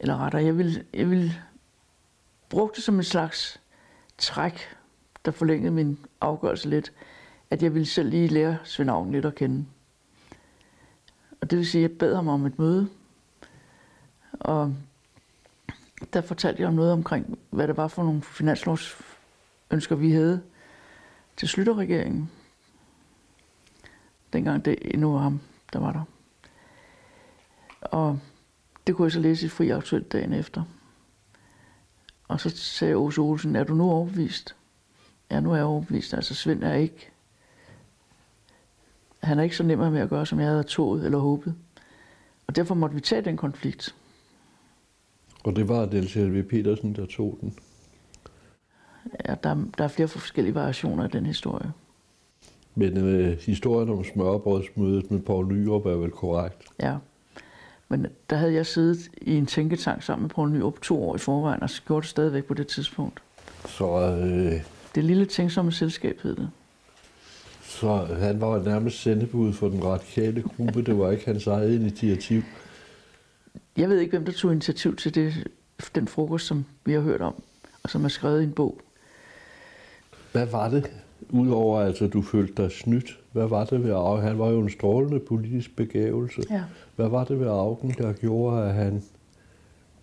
eller rettere, jeg ville, jeg ville bruge det som en slags træk, der forlængede min afgørelse lidt, at jeg ville selv lige lære Svend Auken lidt at kende. Og det vil sige, at jeg bad ham om et møde, og der fortalte jeg om noget omkring, hvad det var for nogle finanslovsønsker, vi havde, til Schlüter-regeringen, dengang det endnu var ham, der var der. Og det kunne jeg så læse i Fri Aktuelt dagen efter. Og så sagde Åse Olsen, er du nu overbevist? Ja, nu er jeg overbevist. Altså Svend er ikke... Han er ikke så nem med at gøre, som jeg havde troet eller håbet. Og derfor måtte vi tage den konflikt. Og det var Niels Helveg Petersen, der tog den? Ja, der, der er flere forskellige variationer af den historie. Men øh, historien om smørrebrødsmødet med Poul Nyrup er vel korrekt? Ja, men der havde jeg siddet i en tænketank sammen med Poul Nyrup to år i forvejen, og gjorde det stadigvæk på det tidspunkt. Så... Øh, det lille tænksomme selskab hed det. Så han var nærmest sendebud for den radikale gruppe, det var ikke hans eget initiativ? Jeg ved ikke, hvem der tog initiativ til det, den frokost, som vi har hørt om, og som er skrevet i en bog. Hvad var det, udover at altså, du følte dig snydt? Hvad var det ved Auken? Han var jo en strålende politisk begævelse. Ja. Hvad var det ved Auken, der gjorde, at han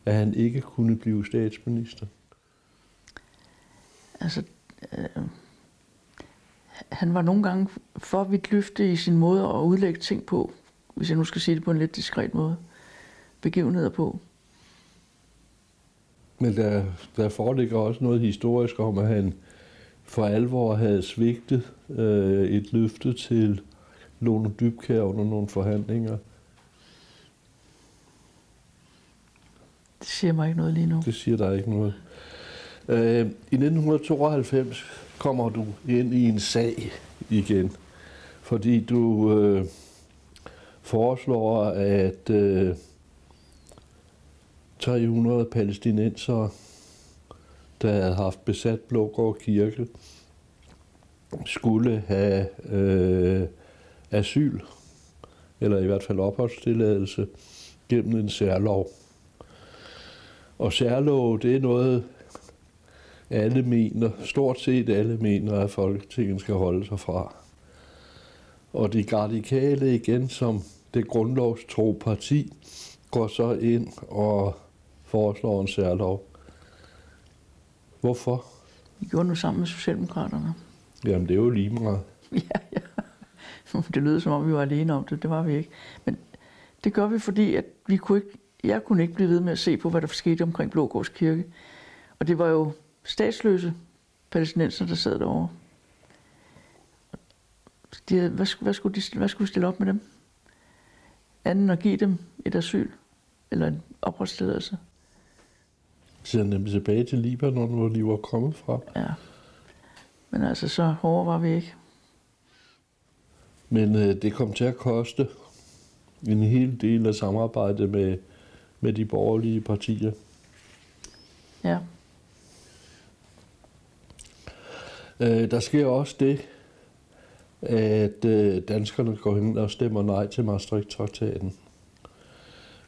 at han ikke kunne blive statsminister? Altså, øh, han var nogle gange for vidtløftig i sin måde at udlægge ting på, hvis jeg nu skal sige det på en lidt diskret måde, begivenheder på. Men der, der foreligger også noget historisk om, at han for alvor havde svigtet øh, et løfte til Lone Dybkær under nogle forhandlinger. Det siger mig ikke noget lige nu. Det siger der ikke noget. Øh, I nitten tooghalvfems kommer du ind i en sag igen, fordi du øh, foreslår, at øh, tre hundrede palæstinensere, der havde haft besat Blågård Kirke, skulle have øh, asyl, eller i hvert fald opholdstilladelse, gennem en særlov. Og særlov, det er noget, alle mener, stort set alle mener, at Folketinget skal holde sig fra. Og de radikale igen, som det grundlovstro parti, går så ind og foreslår en særlov. Hvorfor? Vi gjorde nu sammen med Socialdemokraterne. Jamen, det er jo lige meget. Ja, ja. Det lød som om, vi var alene om det. Det var vi ikke. Men det gør vi, fordi at vi kunne ikke, jeg kunne ikke blive ved med at se på, hvad der skete omkring Blågårds Kirke. Og det var jo statsløse palæstinenser, der sad derovre. De, hvad, hvad, skulle de, hvad skulle de stille op med dem? Anden at give dem et asyl eller en opholdstilladelse. De sidder nemlig tilbage til Libanon, hvor de var kommet fra. Ja, men altså så hårde var vi ikke. Men øh, det kom til at koste en hel del af samarbejdet med, med de borgerlige partier. Ja. Øh, der sker også det, at øh, danskerne går hen og stemmer nej til Maastricht-traktaten.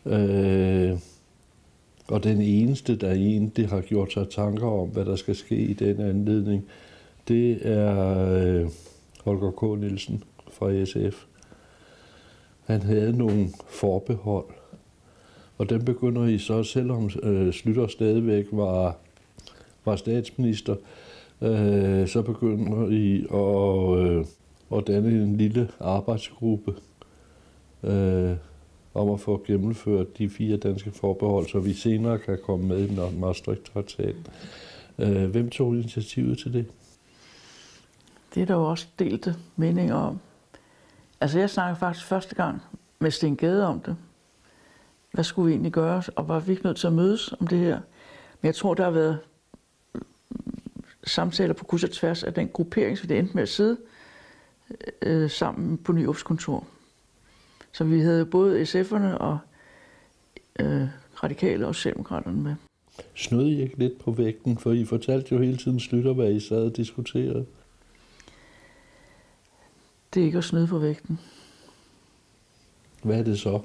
Øh, og den eneste, der egentlig har gjort sig tanker om, hvad der skal ske i den anledning, det er øh, Holger K. Nielsen fra S F. Han havde nogle forbehold, og den begynder I så, selvom øh, Schlüter stadigvæk var, var statsminister, øh, så begynder I at... Øh, og danne en lille arbejdsgruppe øh, om at få gennemført de fire danske forbehold, så vi senere kan komme med i Maastricht-traktaten. Øh, hvem tog initiativet til det? Det er der jo også delte meninger om. Altså jeg snakkede faktisk første gang med Sten Gade om det. Hvad skulle vi egentlig gøre, og var vi ikke nødt til at mødes om det her? Men jeg tror, der har været samtaler på kryds og tværs af den gruppering, som det endte med at sidde sammen på Nyrups kontor. Så vi havde både S F'erne og øh, radikale og Socialdemokraterne med. Snød I ikke lidt på vægten, for I fortalte jo hele tiden Schlüter, hvad I sad og diskuterede? Det er ikke at snyde på vægten. Hvad er det så?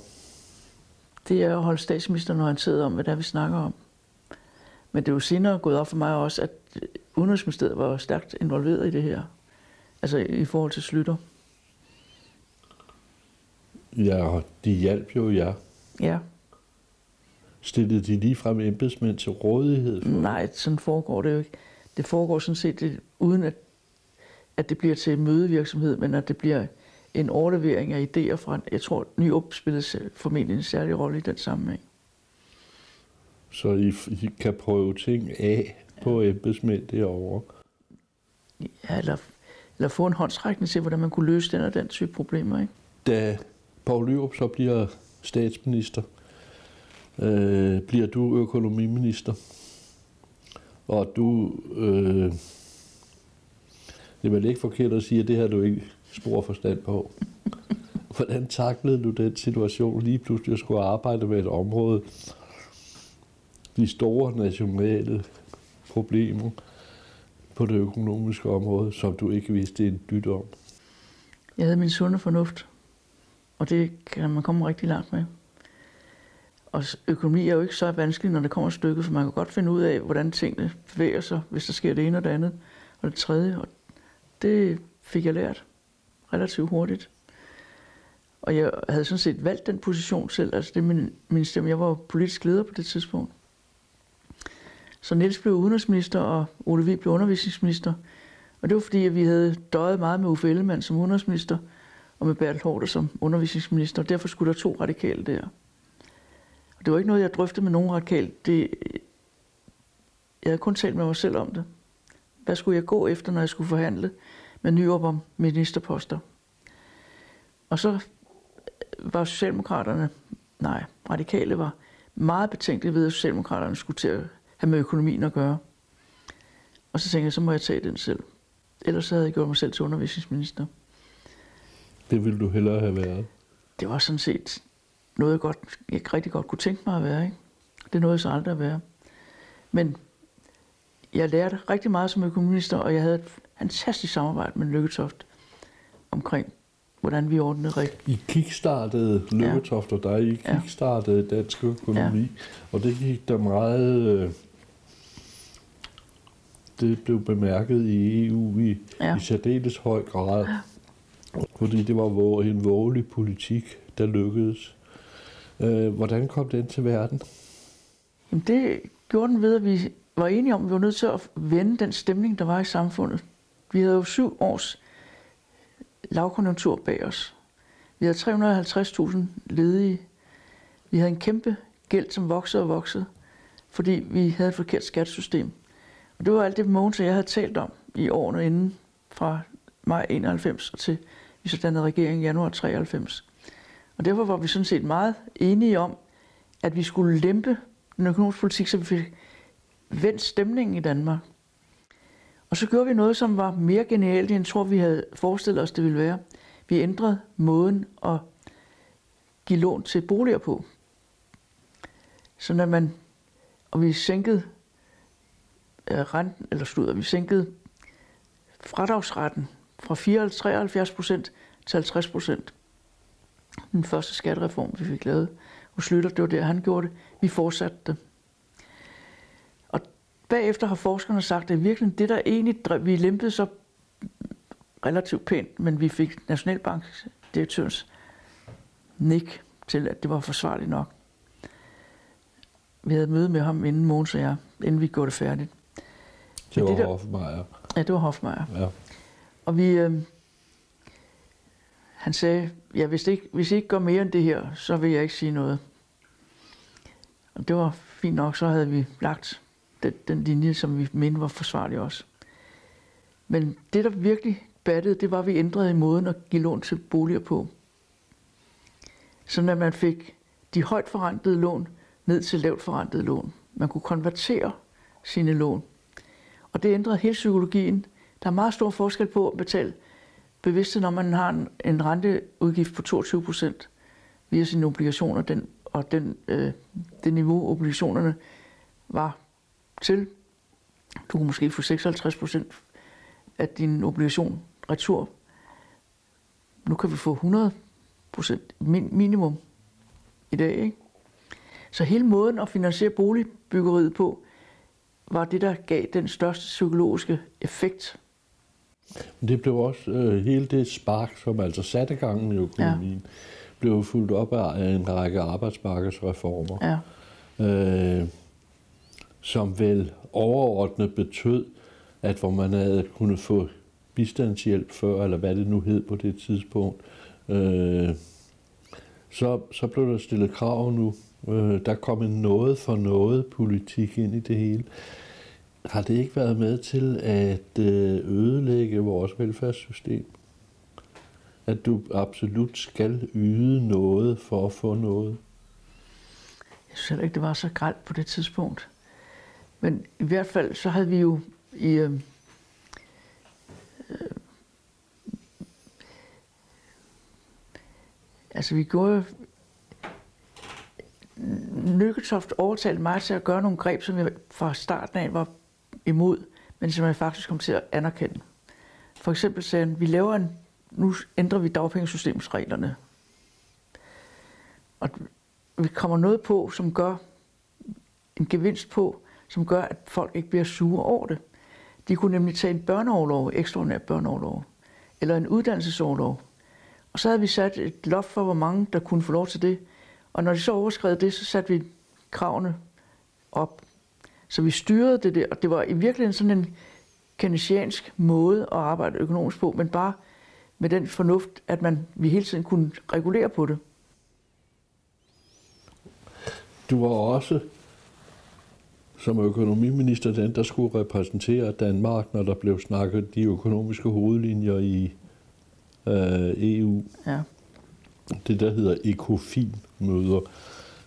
Det er at holde statsministeren orienteret om, hvad der vi snakker om. Men det er jo senere gået op for mig også, at Udenrigsministeriet var stærkt involveret i det her. Altså i forhold til Schlüter. Ja, de hjalp jo jer. Ja. Stillede de ligefrem embedsmænd til rådighed for? Nej, sådan foregår det jo ikke. Det foregår sådan set det, uden at, at det bliver til mødevirksomhed, men at det bliver en overlevering af idéer fra, jeg tror, Nyrup spillede formentlig en særlig rolle i den sammenhæng. Så I, I kan prøve ting af på embedsmænd derovre? Ja, eller... eller få en håndsrækning til, hvordan man kunne løse den og den type problemer, ikke? Da Poul Nyrup så bliver statsminister, øh, bliver du økonomiminister, og du, øh, det er vel ikke forkert at sige, at det har du ikke spor forstand på. Hvordan taklede du den situation lige pludselig at skulle arbejde med et område, de store nationale problemer på det økonomiske område, som du ikke vidste en dyt om? Jeg havde min sunde fornuft, og det kan man komme rigtig langt med. Og økonomi er jo ikke så vanskelig, når det kommer et stykke, for man kan godt finde ud af, hvordan tingene bevæger sig, hvis der sker det ene og det andet, og det tredje. Og det fik jeg lært relativt hurtigt. Og jeg havde sådan set valgt den position selv, altså det min, min stemme. Jeg var politisk leder på det tidspunkt. Så Niels blev udenrigsminister, og Ole Vig blev undervisningsminister. Og det var fordi, at vi havde døjet meget med Uffe Ellemann som udenrigsminister, og med Bertel Haarder som undervisningsminister, og derfor skulle der to radikale der. Og det var ikke noget, jeg drøftede med nogen radikale. Det, jeg havde kun talt med mig selv om det. Hvad skulle jeg gå efter, når jeg skulle forhandle med Nyrup om ministerposter? Og så var Socialdemokraterne, nej, radikale var meget betænkelige ved, at Socialdemokraterne skulle til at have med økonomien at gøre. Og så tænkte jeg, så må jeg tage den selv. Ellers havde jeg gjort mig selv til undervisningsminister. Det ville du hellere have været? Det var sådan set noget, jeg, godt, jeg rigtig godt kunne tænke mig at være. Ikke? Det er noget, jeg så aldrig at være. Men jeg lærte rigtig meget som økonomiminister, og jeg havde et fantastisk samarbejde med Lykketoft omkring, hvordan vi ordnede rigtigt. I kickstartede Lykketoft og dig, I kickstartede dansk økonomi, ja. Og det gik der meget... Det blev bemærket i E U i, ja. i særdeles høj grad, fordi det var en vågelig politik, der lykkedes. Hvordan kom den til verden? Jamen det gjorde den ved, at vi var enige om, at vi var nødt til at vende den stemning, der var i samfundet. Vi havde jo syv års lavkonjunktur bag os. Vi havde tre hundrede og halvtreds tusind ledige. Vi havde en kæmpe gæld, som voksede og voksede, fordi vi havde et forkert skattesystem. Og det var alt det, Mogens og jeg havde talt om i årene inden, fra maj enoghalvfems til vi så dannede regeringen i januar treoghalvfems. Og derfor var vi sådan set meget enige om, at vi skulle lempe den økonomiske politik, så vi fik vendt stemningen i Danmark. Og så gjorde vi noget, som var mere genialt, end jeg tror, vi havde forestillet os, det ville være. Vi ændrede måden at give lån til boliger på. Sådan at man, og vi sænkede renten, eller slutter, vi sænkede fradragsretten fra treoghalvfjerds procent til halvtreds procent. Den første skattereform, vi fik lavet hos Schlüter, det var der, han gjorde det. Vi fortsatte det. Og bagefter har forskerne sagt, at virkelig det, der egentlig drev, vi lempede så relativt pænt, men vi fik Nationalbankdirektørens nik til, at det var forsvarligt nok. Vi havde møde med ham inden Mogens og jeg, inden vi gjorde det færdigt. Det var det der, Hoffmeyer. Ja, det var Hoffmeyer. Ja. Og vi, øh, han sagde, ja, hvis, det ikke, hvis I ikke gør mere end det her, så vil jeg ikke sige noget. Og det var fint nok, så havde vi lagt den, den linje, som vi mente var forsvarlig også. Men det, der virkelig battede, det var, at vi ændrede i måden at give lån til boliger på. Sådan at man fik de højt forrentede lån ned til lavt forrentede lån. Man kunne konvertere sine lån. Og det ændrede hele psykologien. Der er meget stor forskel på at betale bevidst, når man har en, en renteudgift på toogtyve procent via sine obligationer, den, og den, øh, det niveau, obligationerne var til. Du kunne måske få seksoghalvtreds procent af din obligation retur. Nu kan vi få hundrede procent minimum i dag, ikke? Så hele måden at finansiere boligbyggeriet på, var det, der gav den største psykologiske effekt. Det blev også øh, hele det spark, som altså satte gangen i økonomien, ja. blev fulgt op af en række arbejdsmarkedsreformer, ja. øh, som vel overordnet betød, at hvor man havde kunnet få bistandshjælp før, eller hvad det nu hed på det tidspunkt, øh, så, så blev der stillet krav nu. Der kom en noget for noget politik ind i det hele. Har det ikke været med til at ødelægge vores velfærdssystem? At du absolut skal yde noget for at få noget? Jeg synes heller ikke, det var så grelt på det tidspunkt. Men i hvert fald så havde vi jo i... Øh, øh, altså vi gjorde... Lykketoft overtalte mig til at gøre nogle greb, som jeg fra starten af var imod, men som jeg faktisk kom til at anerkende. For eksempel sagde han, vi laver en, nu ændrer vi dagpengesystemets reglerne. Og vi kommer noget på, som gør en gevinst på, som gør, at folk ikke bliver sure over det. De kunne nemlig tage en børneorlov, ekstraordinær børneorlov, eller en uddannelsesorlov. Og så havde vi sat et loft for, hvor mange der kunne få lov til det. Og når de så overskred det, så satte vi kravene op. Så vi styrede det der, og det var i virkeligheden sådan en keynesiansk måde at arbejde økonomisk på, men bare med den fornuft, at man, vi hele tiden kunne regulere på det. Du var også som økonomiminister den, der skulle repræsentere Danmark, når der blev snakket de økonomiske hovedlinjer i øh, E U. Ja. Det der hedder ECOFIN-møder,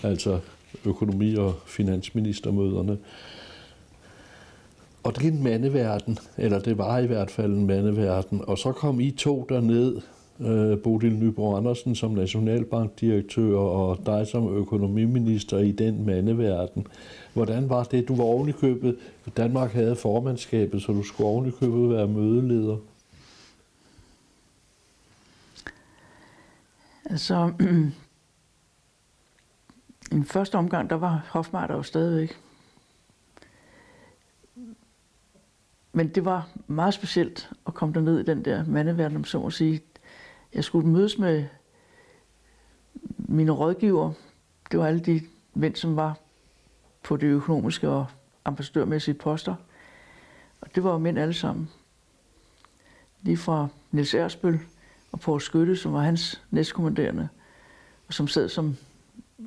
altså økonomi- og finansministermøderne. Og det er en mandeverden, eller det var i hvert fald en mandeverden. Og så kom I to derned, øh, Bodil Nyborg Andersen som nationalbankdirektør og dig som økonomiminister i den mandeverden. Hvordan var det? Du var ovenikøbet. Danmark havde formandskabet, så du skulle ovenikøbet være mødeleder. Altså, i den første omgang, der var Hoffmeyer der jo stadigvæk. Men det var meget specielt at komme derned i den der mandeverden, om så må sige. Jeg skulle mødes med mine rådgiver. Det var alle de mænd, som var på det økonomiske og ambassadørmæssige poster. Og det var jo mænd alle sammen. Lige fra Niels Ersbøl og Poul Schlüter, som var hans næstkommanderende, og som sad som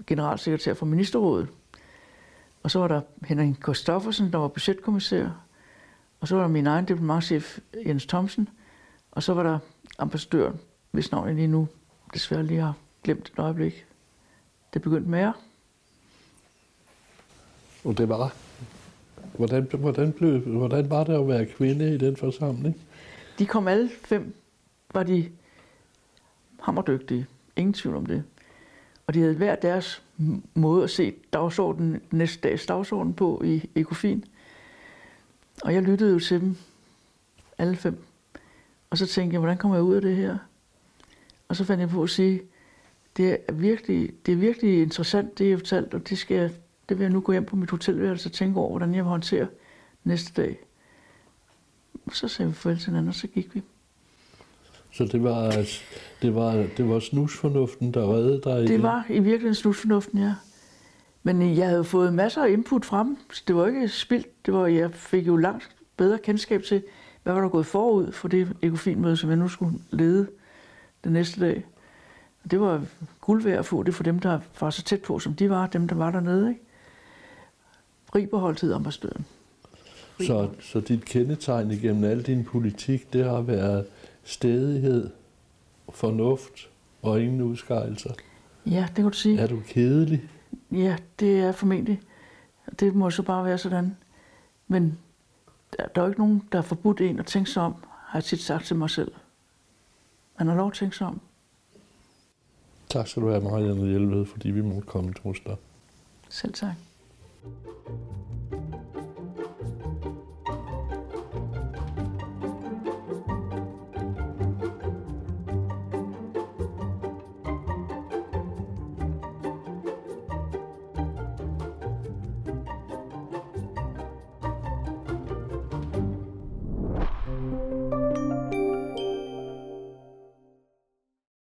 generalsekretær for ministerrådet. Og så var der Henning Kristoffersen, der var budgetkommissær. Og så var der min egen diplomatchef, Jens Thomsen. Og så var der ambassadøren, hvis navnet lige nu desværre lige har glemt et øjeblik. Det begyndte med jer. Og det var... Hvordan, hvordan, blev, hvordan var det at være kvinde i den forsamling? De kom alle fem, var de hammerdygtige. Ingen tvivl om det. Og de havde hver deres måde at se dagsordenen, næste dags dagsorden på i ECOFIN. Og jeg lyttede jo til dem, alle fem. Og så tænkte jeg, hvordan kommer jeg ud af det her? Og så fandt jeg på at sige, det er virkelig, det er virkelig interessant, det jeg har fortalt, og det, skal jeg, det vil jeg nu gå hjem på mit hotelværelse og tænke over, hvordan jeg vil håndtere næste dag. Og så sagde vi farvel til hinanden, og så gik vi. Så det var, det var, det var snusfornuften, der reddede dig? Det igen. Var i virkeligheden snusfornuften, ja. Men jeg havde fået masser af input frem. Det var ikke spildt. Det var, jeg fik jo langt bedre kendskab til, hvad var der gået forud for det ECOFIN-møde, som jeg nu skulle lede den næste dag. Og det var guld værd at få det for dem, der var så tæt på, som de var, dem, der var dernede. Ikke? Riberholdt hed ambassadøren. Så, så dit kendetegn igennem al din politik, det har været stædighed, fornuft og ingen udskejelser. Ja, det kan du sige. Er du kedelig? Ja, det er formentlig. Det må så bare være sådan. Men der, der er jo ikke nogen, der har forbudt en at tænke sig om, har jeg tit sagt til mig selv. Man har lov at tænke sig om. Tak skal du have, Marianne Jelved, fordi vi måtte komme til dig. Selv tak.